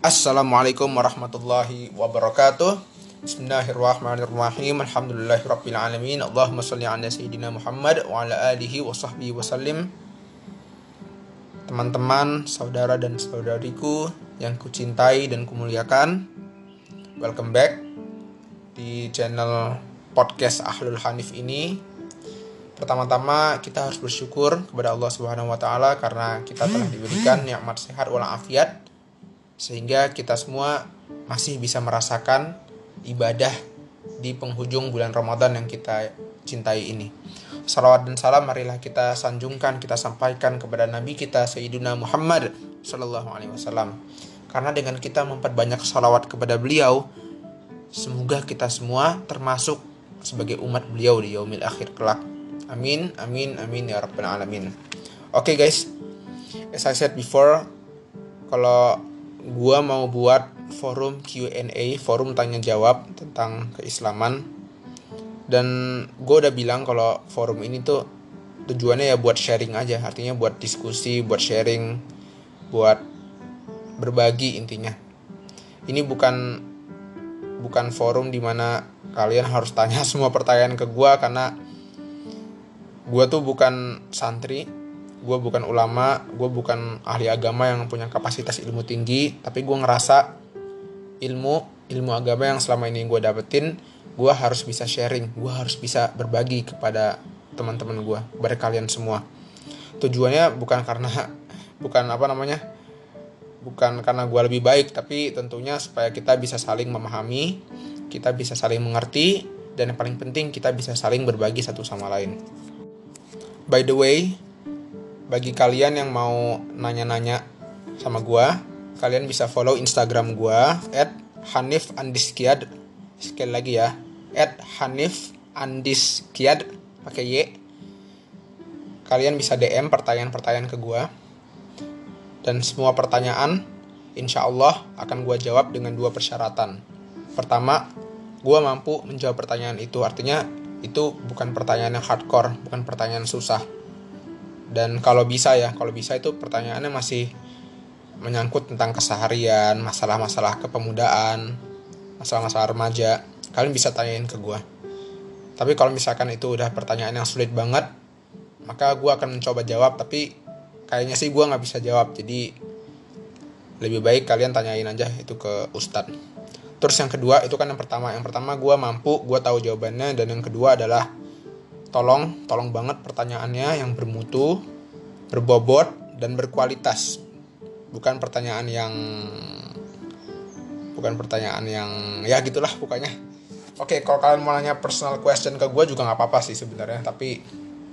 Assalamualaikum warahmatullahi wabarakatuh. Bismillahirrahmanirrahim. Alhamdulillahirabbil alamin. Allahumma shalli ala sayidina Muhammad wa ala alihi wa sahbihi wasallim. Teman-teman, saudara dan saudariku yang kucintai dan kumuliakan, welcome back di channel Podcast Ahlul Hanif ini. Pertama-tama kita harus bersyukur kepada Allah Subhanahu wa taala karena kita telah diberikan nikmat sehat wal afiat, sehingga kita semua masih bisa merasakan ibadah di penghujung bulan Ramadan yang kita cintai ini. Salawat dan salam marilah kita sanjungkan, kita sampaikan kepada Nabi kita Sayyidina Muhammad Sallallahu Alaihi Wasallam. Karena dengan kita memperbanyak salawat kepada beliau, semoga kita semua termasuk sebagai umat beliau di yaumil akhir kelak. Amin, amin, amin ya rabbal alamin. Oke guys, as I said before, kalau gua mau buat forum Q&A, forum tanya jawab tentang keislaman. Dan gua udah bilang kalau forum ini tuh tujuannya ya buat sharing aja, artinya buat diskusi, buat sharing, buat berbagi intinya. Ini bukan forum dimana kalian harus tanya semua pertanyaan ke gua, karena gua tuh bukan santri. Gue bukan ulama, gue bukan ahli agama yang punya kapasitas ilmu tinggi, tapi gue ngerasa ilmu agama yang selama ini gue dapetin, gue harus bisa sharing, gue harus bisa berbagi kepada teman-teman gue, kepada kalian semua. Tujuannya bukan karena gue lebih baik, tapi tentunya supaya kita bisa saling memahami, kita bisa saling mengerti, dan yang paling penting kita bisa saling berbagi satu sama lain. By the way, bagi kalian yang mau nanya-nanya sama gue, kalian bisa follow Instagram gue @hanifandiskiad. Sekali lagi ya, @hanifandiskiad pakai Y. Kalian bisa DM pertanyaan-pertanyaan ke gue, dan semua pertanyaan insya Allah akan gue jawab dengan 2 persyaratan. Pertama, gue mampu menjawab pertanyaan itu, artinya itu bukan pertanyaan yang hardcore, bukan pertanyaan susah. Dan kalau bisa itu pertanyaannya masih menyangkut tentang keseharian, masalah-masalah kepemudaan, masalah-masalah remaja. Kalian bisa tanyain ke gue. Tapi kalau misalkan itu udah pertanyaan yang sulit banget, maka gue akan mencoba jawab, tapi kayaknya sih gue gak bisa jawab. Jadi lebih baik kalian tanyain aja itu ke Ustadz. Terus yang kedua, itu kan yang pertama gue mampu, gue tahu jawabannya. Dan yang kedua adalah Tolong banget pertanyaannya yang bermutu, berbobot, dan berkualitas. Bukan pertanyaan yang ya gitulah pokoknya. Oke, kalau kalian mau nanya personal question ke gue juga gak apa-apa sih sebenarnya, tapi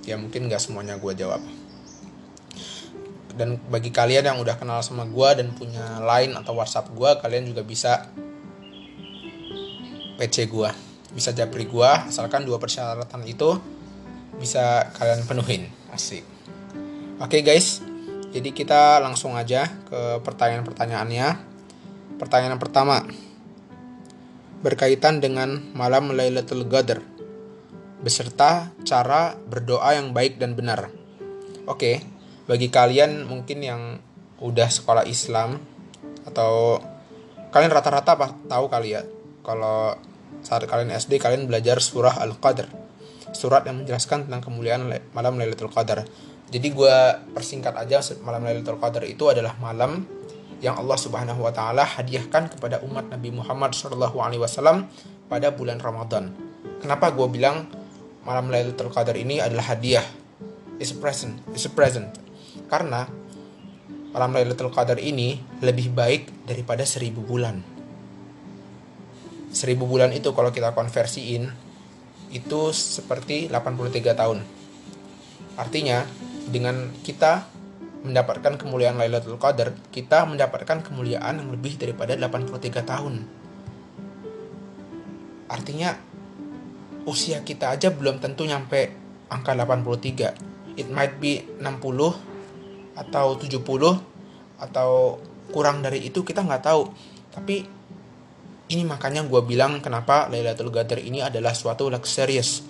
ya mungkin gak semuanya gue jawab. Dan bagi kalian yang udah kenal sama gue dan punya line atau WhatsApp gue, kalian juga bisa PC gue, bisa japri gue, asalkan 2 persyaratan itu bisa kalian penuhin. Asik. Oke guys, jadi kita langsung aja ke pertanyaan-pertanyaannya. Pertanyaan pertama berkaitan dengan malam Lailatul Qadar beserta cara berdoa yang baik dan benar. Oke, bagi kalian mungkin yang udah sekolah Islam, atau kalian rata-rata tahu kali ya, kalau saat kalian SD kalian belajar surah Al-Qadr, surat yang menjelaskan tentang kemuliaan malam Lailatul Qadar. Jadi gue persingkat aja, malam Lailatul Qadar itu adalah malam yang Allah Subhanahu wa taala hadiahkan kepada umat Nabi Muhammad sallallahu alaihi wasallam pada bulan Ramadan. Kenapa gue bilang malam Lailatul Qadar ini adalah hadiah? It's a present. Karena malam Lailatul Qadar ini lebih baik daripada 1000 bulan. 1000 bulan itu kalau kita konversiin itu seperti 83 tahun. Artinya dengan kita mendapatkan kemuliaan Lailatul Qadar, kita mendapatkan kemuliaan yang lebih daripada 83 tahun. Artinya usia kita aja belum tentu nyampe angka 83. It might be 60 atau 70 atau kurang dari itu, kita nggak tahu. Tapi ini makanya gue bilang kenapa Lailatul Qadar ini adalah suatu luxurious,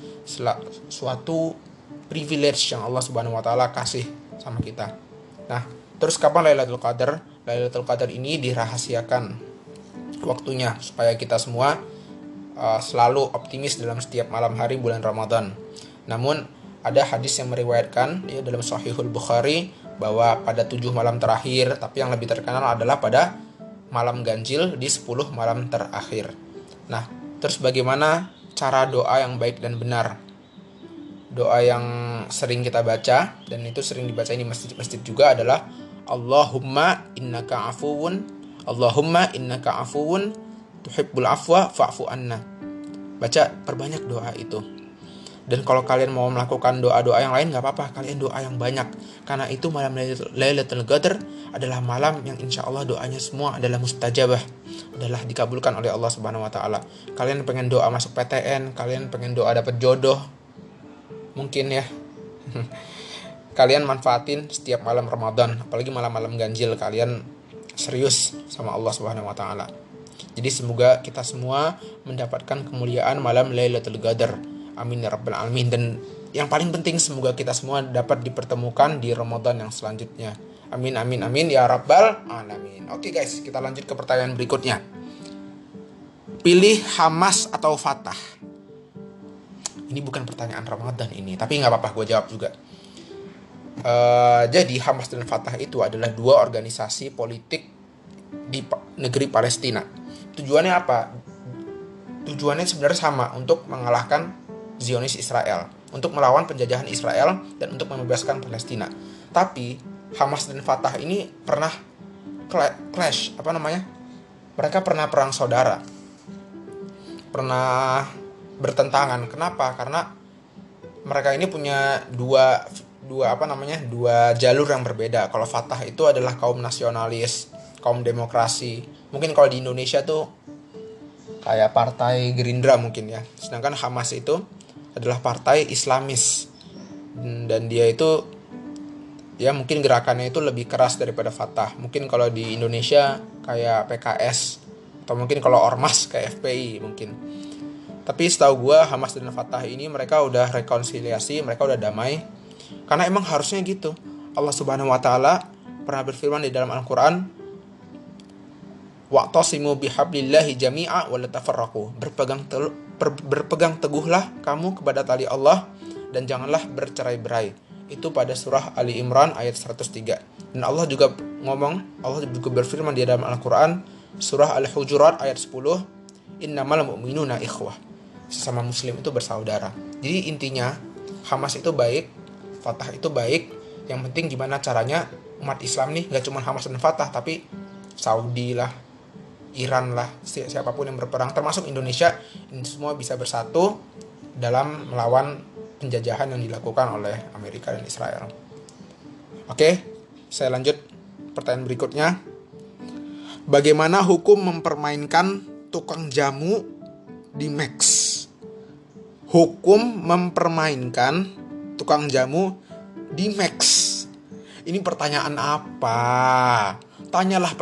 suatu privilege yang Allah Subhanahu wa taala kasih sama kita. Nah, Terus kapan Lailatul Qadar? Lailatul Qadar ini dirahasiakan waktunya supaya kita semua selalu optimis dalam setiap malam hari bulan Ramadan. Namun ada hadis yang meriwayatkan ya dalam Shahihul Bukhari bahwa pada 7 malam terakhir, tapi yang lebih terkenal adalah pada malam ganjil di 10 malam terakhir. Nah, terus bagaimana cara doa yang baik dan benar? Doa yang sering kita baca dan itu sering dibaca di masjid-masjid juga adalah Allahumma innaka afuwun tuhibbul afwa fa'fu anna. Baca, perbanyak doa itu. Dan kalau kalian mau melakukan doa-doa yang lain, gak apa-apa, kalian doa yang banyak. Karena itu malam Lailatul Qadar adalah malam yang insya Allah doanya semua adalah mustajabah, adalah dikabulkan oleh Allah Subhanahu Wa Taala. Kalian pengen doa masuk PTN, kalian pengen doa dapat jodoh, mungkin ya. Kalian manfaatin setiap malam Ramadan, apalagi malam-malam ganjil, kalian serius sama Allah Subhanahu Wa Taala. Jadi semoga kita semua mendapatkan kemuliaan malam Lailatul Qadar. Amin ya Rabbal Alamin. Dan yang paling penting semoga kita semua dapat dipertemukan di Ramadan yang selanjutnya. Amin amin amin ya Rabbal Alamin. Oke guys, kita lanjut ke pertanyaan berikutnya. Pilih Hamas atau Fatah? Ini bukan pertanyaan Ramadan ini, tapi gak apa-apa, gue jawab juga. Jadi Hamas dan Fatah itu adalah dua organisasi politik di negeri Palestina. Tujuannya apa? Tujuannya sebenarnya sama, untuk mengalahkan Zionis Israel, untuk melawan penjajahan Israel dan untuk membebaskan Palestina. Tapi Hamas dan Fatah ini pernah clash, mereka pernah perang saudara, pernah bertentangan. Kenapa? Karena mereka ini punya dua jalur yang berbeda. Kalau Fatah itu adalah kaum nasionalis, kaum demokrasi. Mungkin kalau di Indonesia tuh kayak partai Gerindra mungkin ya. Sedangkan Hamas itu adalah partai Islamis, dan dia itu ya mungkin gerakannya itu lebih keras daripada Fatah. Mungkin kalau di Indonesia kayak PKS, atau mungkin kalau ormas kayak FPI mungkin. Tapi setahu gue Hamas dan Fatah ini mereka udah rekonsiliasi, mereka udah damai, karena emang harusnya gitu. Allah Subhanahu Wa Taala pernah berfirman di dalam Al-Quran, wa'tasimu bihablillahi jami'a wa la tafarraqu. Berpegang teguhlah kamu kepada tali Allah dan janganlah bercerai-berai. Itu pada surah Ali Imran ayat 103. Dan Allah juga berfirman di dalam Al-Qur'an surah Al Hujurat ayat 10, innamal mu'minuna ikhwah. Sesama muslim itu bersaudara. Jadi intinya Hamas itu baik, Fatah itu baik. Yang penting gimana caranya umat Islam nih, enggak cuma Hamas dan Fatah, tapi Saudi lah, Iran lah, siapapun yang berperang, termasuk Indonesia, ini semua bisa bersatu dalam melawan penjajahan yang dilakukan oleh Amerika dan Israel. Oke, saya lanjut pertanyaan berikutnya. Bagaimana hukum mempermainkan tukang jamu di Max? Hukum mempermainkan tukang jamu di Max. Ini pertanyaan apa? Tanyalah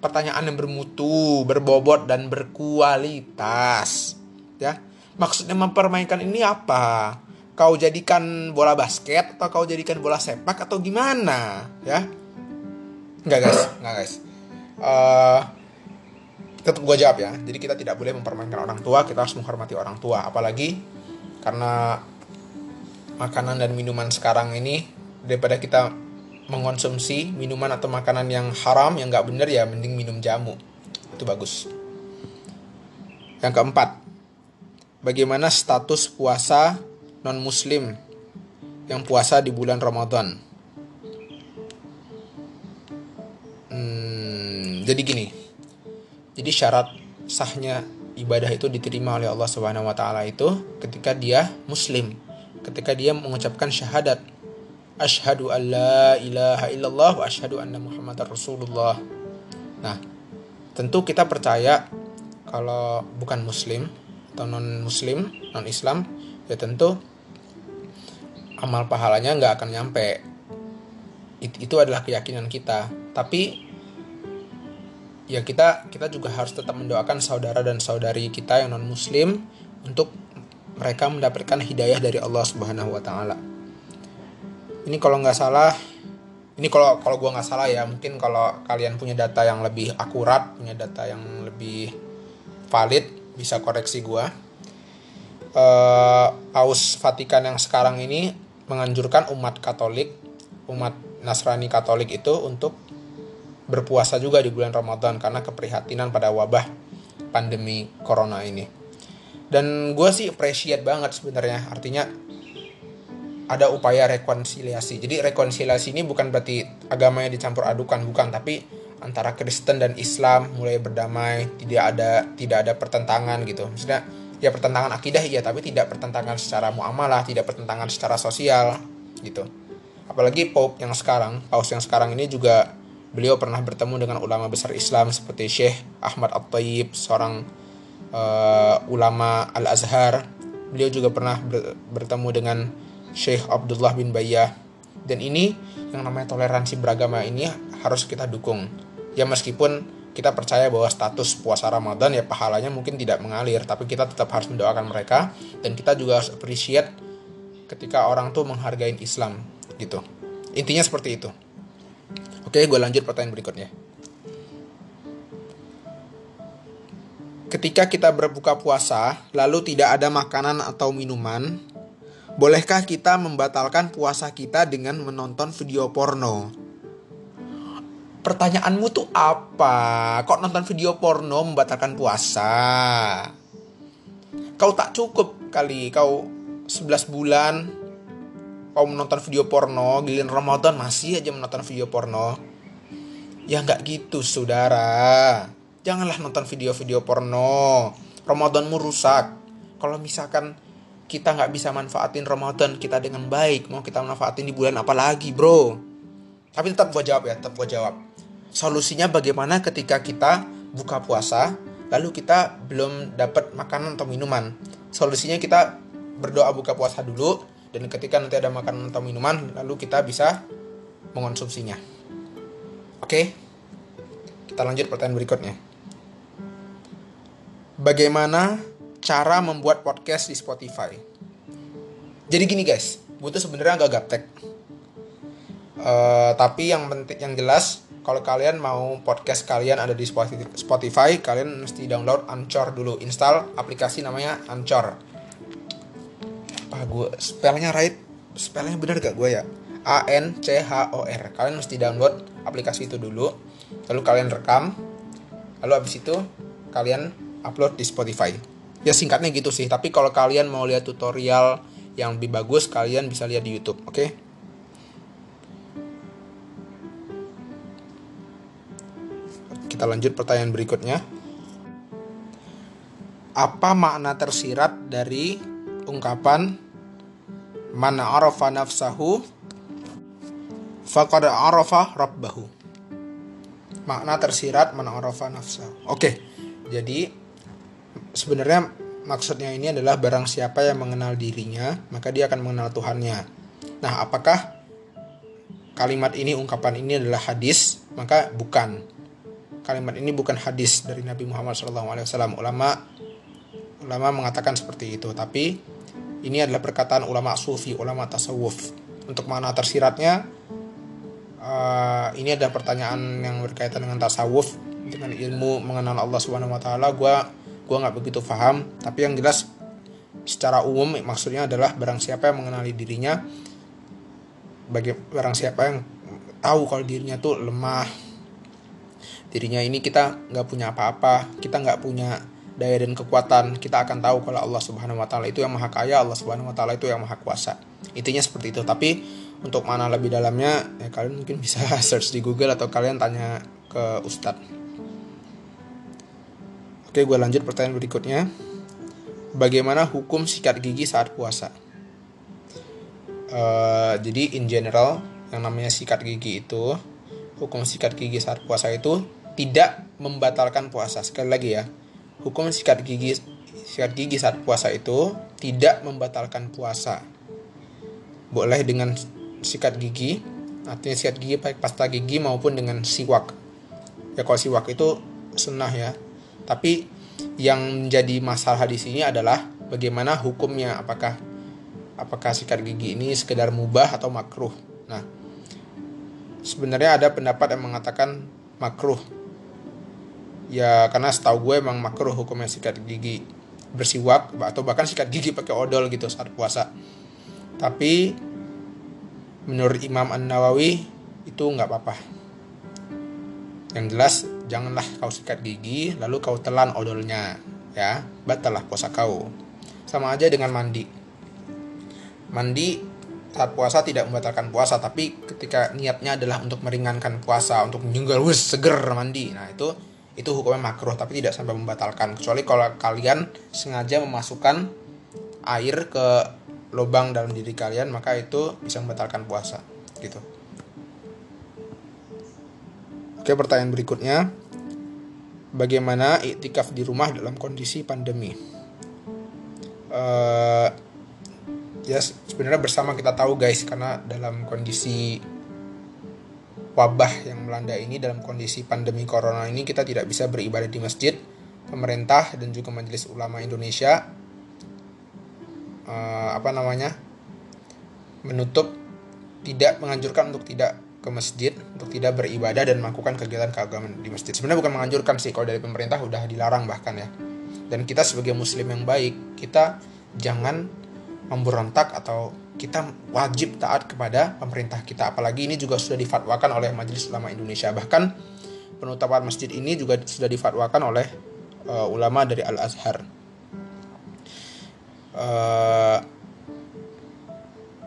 pertanyaan yang bermutu, berbobot, dan berkualitas. Ya, maksudnya mempermainkan ini apa? Kau jadikan bola basket atau kau jadikan bola sepak atau gimana? Ya, nggak guys. Tetap gue jawab ya. Jadi kita tidak boleh mempermainkan orang tua. Kita harus menghormati orang tua. Apalagi karena makanan dan minuman sekarang ini, daripada kita mengonsumsi minuman atau makanan yang haram, yang gak bener, ya mending minum jamu. Itu bagus. Yang keempat, bagaimana status puasa non-muslim yang puasa di bulan Ramadan? Jadi gini, jadi syarat sahnya ibadah itu diterima oleh Allah Subhanahu Wa Taala itu ketika dia muslim, ketika dia mengucapkan syahadat, asyhadu an la ilaha illallah wa asyhadu anna muhammadar rasulullah. Nah, tentu kita percaya kalau bukan muslim atau non-muslim, non-Islam, ya tentu amal pahalanya nggak akan nyampe. Itu adalah keyakinan kita. Tapi ya kita juga harus tetap mendoakan saudara dan saudari kita yang non-muslim untuk mereka mendapatkan hidayah dari Allah Subhanahu Wa Taala. Ini kalau nggak salah Ini kalau gue nggak salah ya, mungkin kalau kalian punya data yang lebih akurat, punya data yang lebih valid, bisa koreksi gue. Aus Vatikan yang sekarang ini menganjurkan umat Katolik, umat Nasrani Katolik itu untuk berpuasa juga di bulan Ramadan karena keprihatinan pada wabah pandemi corona ini. Dan gue sih appreciate banget sebenarnya, artinya ada upaya rekonsiliasi. Jadi rekonsiliasi ini bukan berarti agamanya dicampur adukan, bukan, tapi antara Kristen dan Islam mulai berdamai, tidak ada pertentangan gitu. Maksudnya ya pertentangan akidah iya, tapi tidak pertentangan secara muamalah, tidak pertentangan secara sosial gitu. Apalagi Paus yang sekarang ini juga beliau pernah bertemu dengan ulama besar Islam seperti Syekh Ahmad Al-Tayyib, seorang ulama Al-Azhar. Beliau juga pernah bertemu dengan Syekh Abdullah bin Bayyah. Dan ini yang namanya toleransi beragama ini harus kita dukung. Ya meskipun kita percaya bahwa status puasa Ramadan ya pahalanya mungkin tidak mengalir, tapi kita tetap harus mendoakan mereka, dan kita juga harus appreciate ketika orang tuh menghargai Islam gitu. Intinya seperti itu. Oke, gue lanjut pertanyaan berikutnya. Ketika kita berbuka puasa lalu tidak ada makanan atau minuman, bolehkah kita membatalkan puasa kita dengan menonton video porno? Pertanyaanmu tuh apa? Kok nonton video porno membatalkan puasa? Kau tak cukup kali, kau 11 bulan kau menonton video porno, giliran Ramadan masih aja menonton video porno. Ya gak gitu saudara, janganlah nonton video-video porno, Ramadanmu rusak. Kalau misalkan kita gak bisa manfaatin Ramadan kita dengan baik, mau kita manfaatin di bulan apa lagi bro? Tapi tetap gue jawab. Solusinya bagaimana ketika kita buka puasa lalu kita belum dapat makanan atau minuman? Solusinya kita berdoa buka puasa dulu, dan ketika nanti ada makanan atau minuman lalu kita bisa mengonsumsinya. Oke, kita lanjut pertanyaan berikutnya. Bagaimana cara membuat podcast di Spotify? Jadi gini guys, gue tuh sebenarnya agak gaptek. Tapi yang penting, yang jelas, kalau kalian mau podcast kalian ada di Spotify, kalian mesti download Anchor dulu, install aplikasi namanya Anchor. Apa gue spellnya right? Spellnya benar gak gue ya? ANCHOR. Kalian mesti download aplikasi itu dulu, lalu kalian rekam, lalu abis itu kalian upload di Spotify. Ya singkatnya gitu sih, tapi kalau kalian mau lihat tutorial yang lebih bagus, kalian bisa lihat di YouTube, oke? Kita lanjut pertanyaan berikutnya. Apa makna tersirat dari ungkapan man arafa nafsahu faqad arafa rabbahu? Makna tersirat man arafa nafsahu. Oke, jadi sebenarnya maksudnya ini adalah barang siapa yang mengenal dirinya, maka dia akan mengenal Tuhannya. Nah, apakah kalimat ini, ungkapan ini adalah hadis? Maka bukan. Kalimat ini bukan hadis dari Nabi Muhammad SAW. Ulama mengatakan seperti itu, tapi ini adalah perkataan ulama sufi, ulama tasawuf. Untuk makna tersiratnya, ini adalah pertanyaan yang berkaitan dengan tasawuf, dengan ilmu mengenal Allah SWT. Gue gak begitu paham, tapi yang jelas secara umum maksudnya adalah barang siapa yang mengenali dirinya, barang siapa yang tahu kalau dirinya tuh lemah, dirinya ini kita gak punya apa-apa, kita gak punya daya dan kekuatan, kita akan tahu kalau Allah Subhanahu Wa Taala itu yang maha kaya, Allah Subhanahu Wa Taala itu yang maha kuasa. Intinya seperti itu, tapi untuk mana lebih dalamnya ya kalian mungkin bisa search di Google atau kalian tanya ke Ustadz. Oke, gue lanjut pertanyaan berikutnya. Bagaimana hukum sikat gigi saat puasa? Jadi in general, yang namanya sikat gigi itu, hukum sikat gigi saat puasa itu tidak membatalkan puasa. Sekali lagi ya, hukum sikat gigi saat puasa itu tidak membatalkan puasa. Boleh dengan sikat gigi, artinya sikat gigi baik pasta gigi maupun dengan siwak. Ya kalau siwak itu sunnah ya. Tapi yang menjadi masalah di sini adalah bagaimana hukumnya, apakah sikat gigi ini sekedar mubah atau makruh. Nah, sebenarnya ada pendapat yang mengatakan makruh. Ya karena setahu gue emang makruh hukumnya sikat gigi, bersiwak atau bahkan sikat gigi pakai odol gitu saat puasa. Tapi menurut Imam An-Nawawi itu nggak apa-apa. Yang jelas janganlah kau sikat gigi lalu kau telan odolnya, ya batallah puasa kau. Sama aja dengan mandi saat puasa tidak membatalkan puasa, tapi ketika niatnya adalah untuk meringankan puasa, untuk menyenggol wis seger mandi, nah itu hukumnya makruh tapi tidak sampai membatalkan, kecuali kalau kalian sengaja memasukkan air ke lubang dalam diri kalian, maka itu bisa membatalkan puasa gitu. Oke, pertanyaan berikutnya, bagaimana iktikaf di rumah dalam kondisi pandemi? Ya sebenarnya bersama kita tahu guys, karena dalam kondisi wabah yang melanda ini, dalam kondisi pandemi corona ini, kita tidak bisa beribadah di masjid. Pemerintah dan juga Majelis Ulama Indonesia menutup, tidak menganjurkan untuk tidak ke masjid, untuk tidak beribadah dan melakukan kegiatan keagamaan di masjid. Sebenarnya bukan menganjurkan sih, kalau dari pemerintah udah dilarang bahkan ya. Dan kita sebagai muslim yang baik, kita jangan memberontak atau kita wajib taat kepada pemerintah kita. Apalagi ini juga sudah difatwakan oleh Majelis Ulama Indonesia. Bahkan penutupan masjid ini juga sudah difatwakan oleh ulama dari Al-Azhar.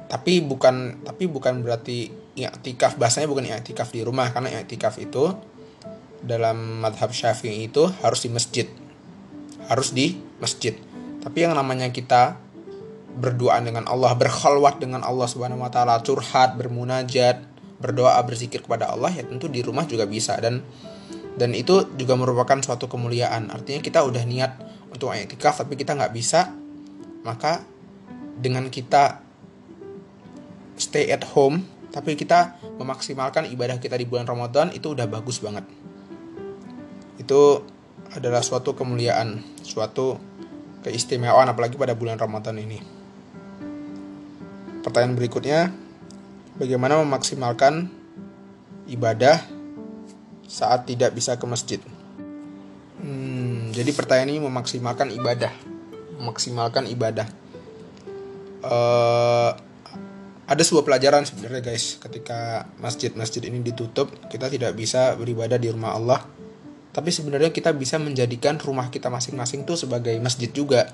Tapi bukan berarti i'tikaf, bahasanya bukan i'tikaf di rumah, karena i'tikaf itu dalam mazhab Syafi'i itu harus di masjid. Harus di masjid. Tapi yang namanya kita berduaan dengan Allah, berkhalwat dengan Allah Subhanahu wa taala, curhat, bermunajat, berdoa, berzikir kepada Allah, ya tentu di rumah juga bisa, dan itu juga merupakan suatu kemuliaan. Artinya kita udah niat untuk i'tikaf tapi kita enggak bisa, maka dengan kita stay at home tapi kita memaksimalkan ibadah kita di bulan Ramadan, itu udah bagus banget. Itu adalah suatu kemuliaan, suatu keistimewaan apalagi pada bulan Ramadan ini. Pertanyaan berikutnya, bagaimana memaksimalkan ibadah saat tidak bisa ke masjid? Jadi pertanyaan ini memaksimalkan ibadah. Ada sebuah pelajaran sebenarnya guys, ketika masjid-masjid ini ditutup, kita tidak bisa beribadah di rumah Allah. Tapi sebenarnya kita bisa menjadikan rumah kita masing-masing tuh sebagai masjid juga.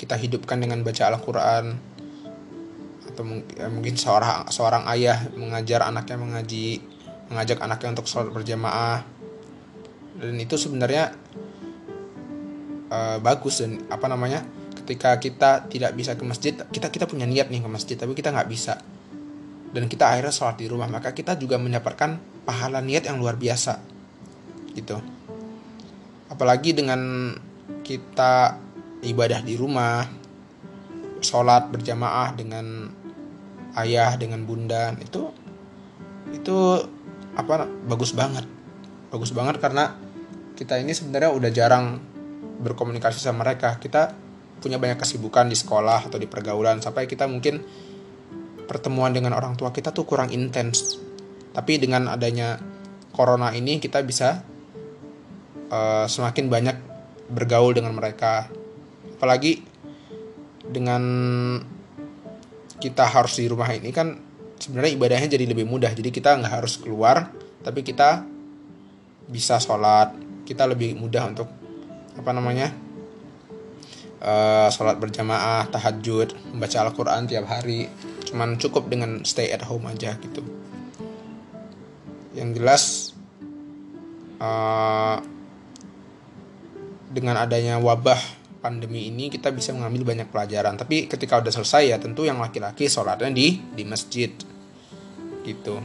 Kita hidupkan dengan baca Al-Quran. Atau mungkin seorang ayah mengajar anaknya mengaji, mengajak anaknya untuk sholat berjamaah, dan itu sebenarnya bagus. Dan ketika kita tidak bisa ke masjid, kita punya niat nih ke masjid tapi kita nggak bisa, dan kita akhirnya sholat di rumah, maka kita juga mendapatkan pahala niat yang luar biasa gitu. Apalagi dengan kita ibadah di rumah, sholat berjamaah dengan ayah, dengan bunda, itu bagus banget karena kita ini sebenarnya udah jarang berkomunikasi sama mereka. Kita punya banyak kesibukan di sekolah atau di pergaulan, sampai kita mungkin pertemuan dengan orang tua kita tuh kurang intens. Tapi dengan adanya corona ini kita bisa semakin banyak bergaul dengan mereka. Apalagi dengan kita harus di rumah ini kan sebenarnya ibadahnya jadi lebih mudah. Jadi kita nggak harus keluar, tapi kita bisa sholat. Kita lebih mudah untuk sholat berjamaah, tahajud, membaca Al-Quran tiap hari. Cuman cukup dengan stay at home aja gitu. Yang jelas dengan adanya wabah pandemi ini kita bisa mengambil banyak pelajaran. Tapi ketika udah selesai ya tentu yang laki-laki sholatnya di masjid gitu.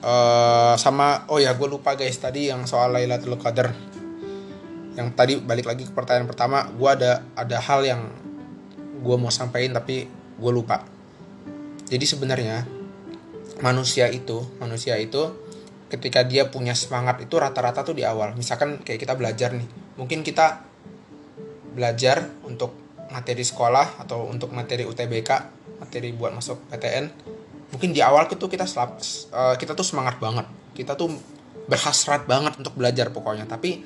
Gue lupa guys tadi yang soal Lailatul Qadar. Yang tadi balik lagi ke pertanyaan pertama, gue ada hal yang gue mau sampaikan tapi gue lupa. Jadi sebenarnya manusia itu ketika dia punya semangat itu rata-rata tuh di awal. Misalkan kayak kita belajar nih, mungkin kita belajar untuk materi sekolah atau untuk materi UTBK, materi buat masuk PTN. mungkin di awal itu kita tuh semangat banget, kita tuh berhasrat banget untuk belajar pokoknya. Tapi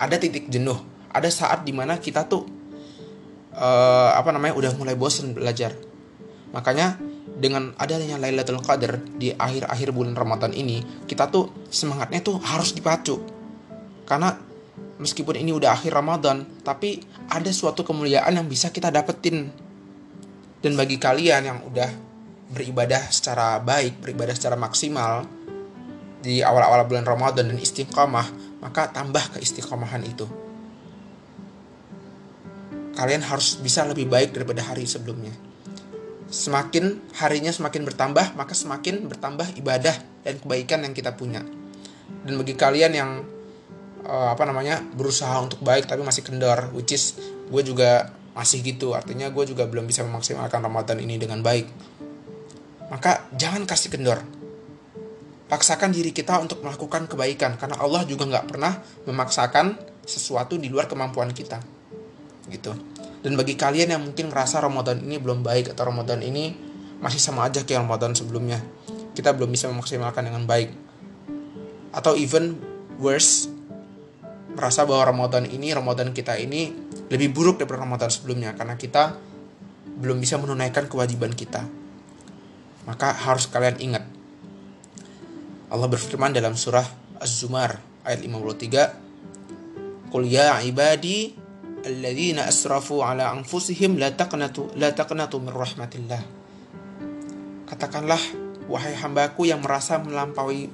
ada titik jenuh, ada saat dimana kita tuh udah mulai bosen belajar. Makanya dengan adanya Lailatul Qadar di akhir-akhir bulan Ramadan ini, kita tuh semangatnya tuh harus dipacu. Karena meskipun ini udah akhir Ramadan, tapi ada suatu kemuliaan yang bisa kita dapetin. Dan bagi kalian yang udah beribadah secara baik, beribadah secara maksimal di awal-awal bulan Ramadan dan istiqamah, maka tambah keistiqamahan itu. Kalian harus bisa lebih baik daripada hari sebelumnya. Semakin harinya semakin bertambah, maka semakin bertambah ibadah dan kebaikan yang kita punya. Dan bagi kalian yang berusaha untuk baik tapi masih kendor, which is gue juga masih gitu, artinya gue juga belum bisa memaksimalkan Ramadan ini dengan baik, maka jangan kasih kendor. Paksakan diri kita untuk melakukan kebaikan, karena Allah juga gak pernah memaksakan sesuatu di luar kemampuan kita gitu. Dan bagi kalian yang mungkin ngerasa Ramadan ini belum baik, atau Ramadan ini masih sama aja kayak Ramadan sebelumnya, kita belum bisa memaksimalkan dengan baik, atau even worse, merasa bahwa Ramadan kita ini lebih buruk daripada Ramadan sebelumnya karena kita belum bisa menunaikan kewajiban kita, maka harus kalian ingat Allah berfirman dalam surah Az-Zumar ayat 53, Qul ya ibadi alladzina asrafu ala anfusihim la taqnatu min rahmatillah. Katakanlah wahai hambaku yang merasa melampaui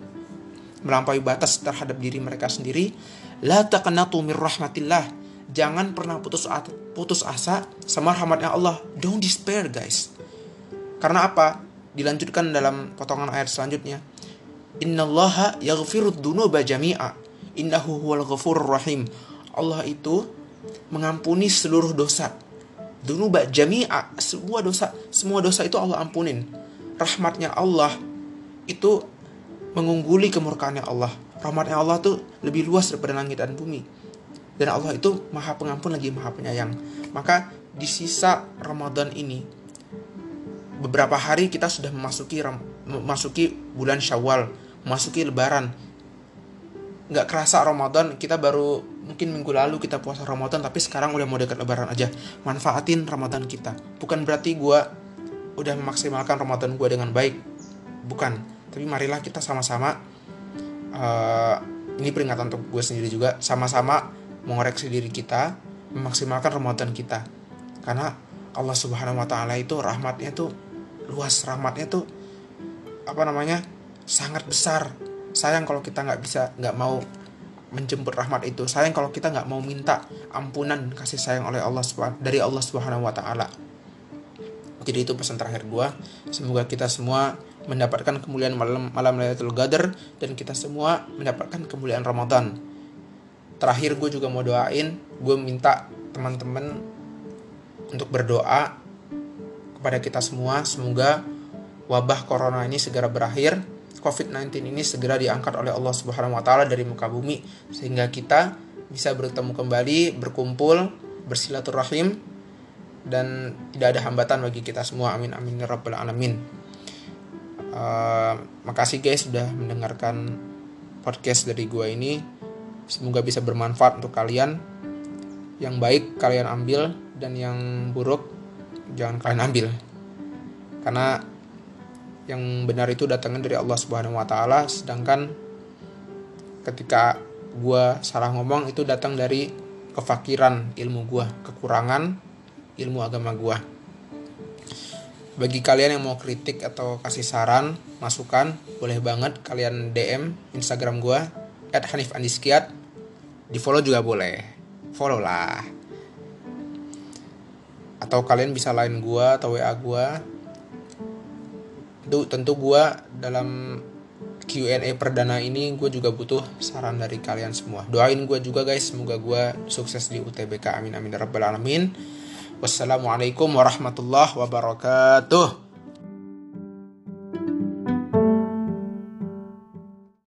batas terhadap diri mereka sendiri, la taqnatu min rahmatillah, jangan pernah putus asa sama rahmatnya Allah. Don't despair guys. Karena apa? Dilanjutkan dalam potongan ayat selanjutnya, innallaha yaghfirud dzunuba jami'a innahu huwal ghafurur rahim. Allah itu mengampuni seluruh dosa. Dunuba jami'a, semua dosa itu Allah ampunin. Rahmatnya Allah itu mengungguli kemurkaannya Allah. Rahmatnya Allah tuh lebih luas daripada langit dan bumi. Dan Allah itu Maha Pengampun lagi Maha Penyayang. Maka di sisa Ramadan ini, beberapa hari kita sudah memasuki bulan Syawal, memasuki Lebaran. Gak kerasa Ramadan, kita baru mungkin minggu lalu kita puasa Ramadan, tapi sekarang udah mau dekat Lebaran aja. Manfaatin Ramadan kita. Bukan berarti gue udah memaksimalkan Ramadan gue dengan baik, bukan. Tapi marilah kita sama-sama, ini peringatan untuk gue sendiri juga, sama-sama mengoreksi diri kita, memaksimalkan Ramadan kita. Karena Allah Subhanahu Wa Taala itu rahmatnya tuh luas, rahmatnya tuh sangat besar. Sayang kalau kita nggak mau menjemput rahmat itu. Sayang kalau kita nggak mau minta ampunan, kasih sayang oleh Allah dari Allah Subhanahu Wa Taala. Jadi itu pesan terakhir gue. Semoga kita semua mendapatkan kemuliaan malam Lailatul Qadar dan kita semua mendapatkan kemuliaan Ramadan. Terakhir gue juga mau doain. Gue minta teman-teman untuk berdoa kepada kita semua. Semoga wabah corona ini segera berakhir. COVID-19 ini segera diangkat oleh Allah Subhanahu Wa Taala dari muka bumi, sehingga kita bisa bertemu kembali, berkumpul, bersilaturahim, dan tidak ada hambatan bagi kita semua. Amin amin ya rabbal alamin. Makasih guys sudah mendengarkan podcast dari gua ini. Semoga bisa bermanfaat untuk kalian. Yang baik kalian ambil, dan yang buruk jangan kalian ambil. Karena yang benar itu datangnya dari Allah Subhanahu Wa Taala, sedangkan ketika gue salah ngomong itu datang dari kefakiran ilmu gue, kekurangan ilmu agama gue. Bagi kalian yang mau kritik atau kasih saran, masukan, boleh banget kalian DM Instagram gue @hanifandiskiad, di follow juga boleh, follow lah. Atau kalian bisa line gue atau WA gue. Tentu gue dalam Q&A perdana ini gue juga butuh saran dari kalian semua. Doain gue juga guys, semoga gue sukses di UTBK. Amin amin ya rabbal alamin. Wassalamualaikum warahmatullahi wabarakatuh.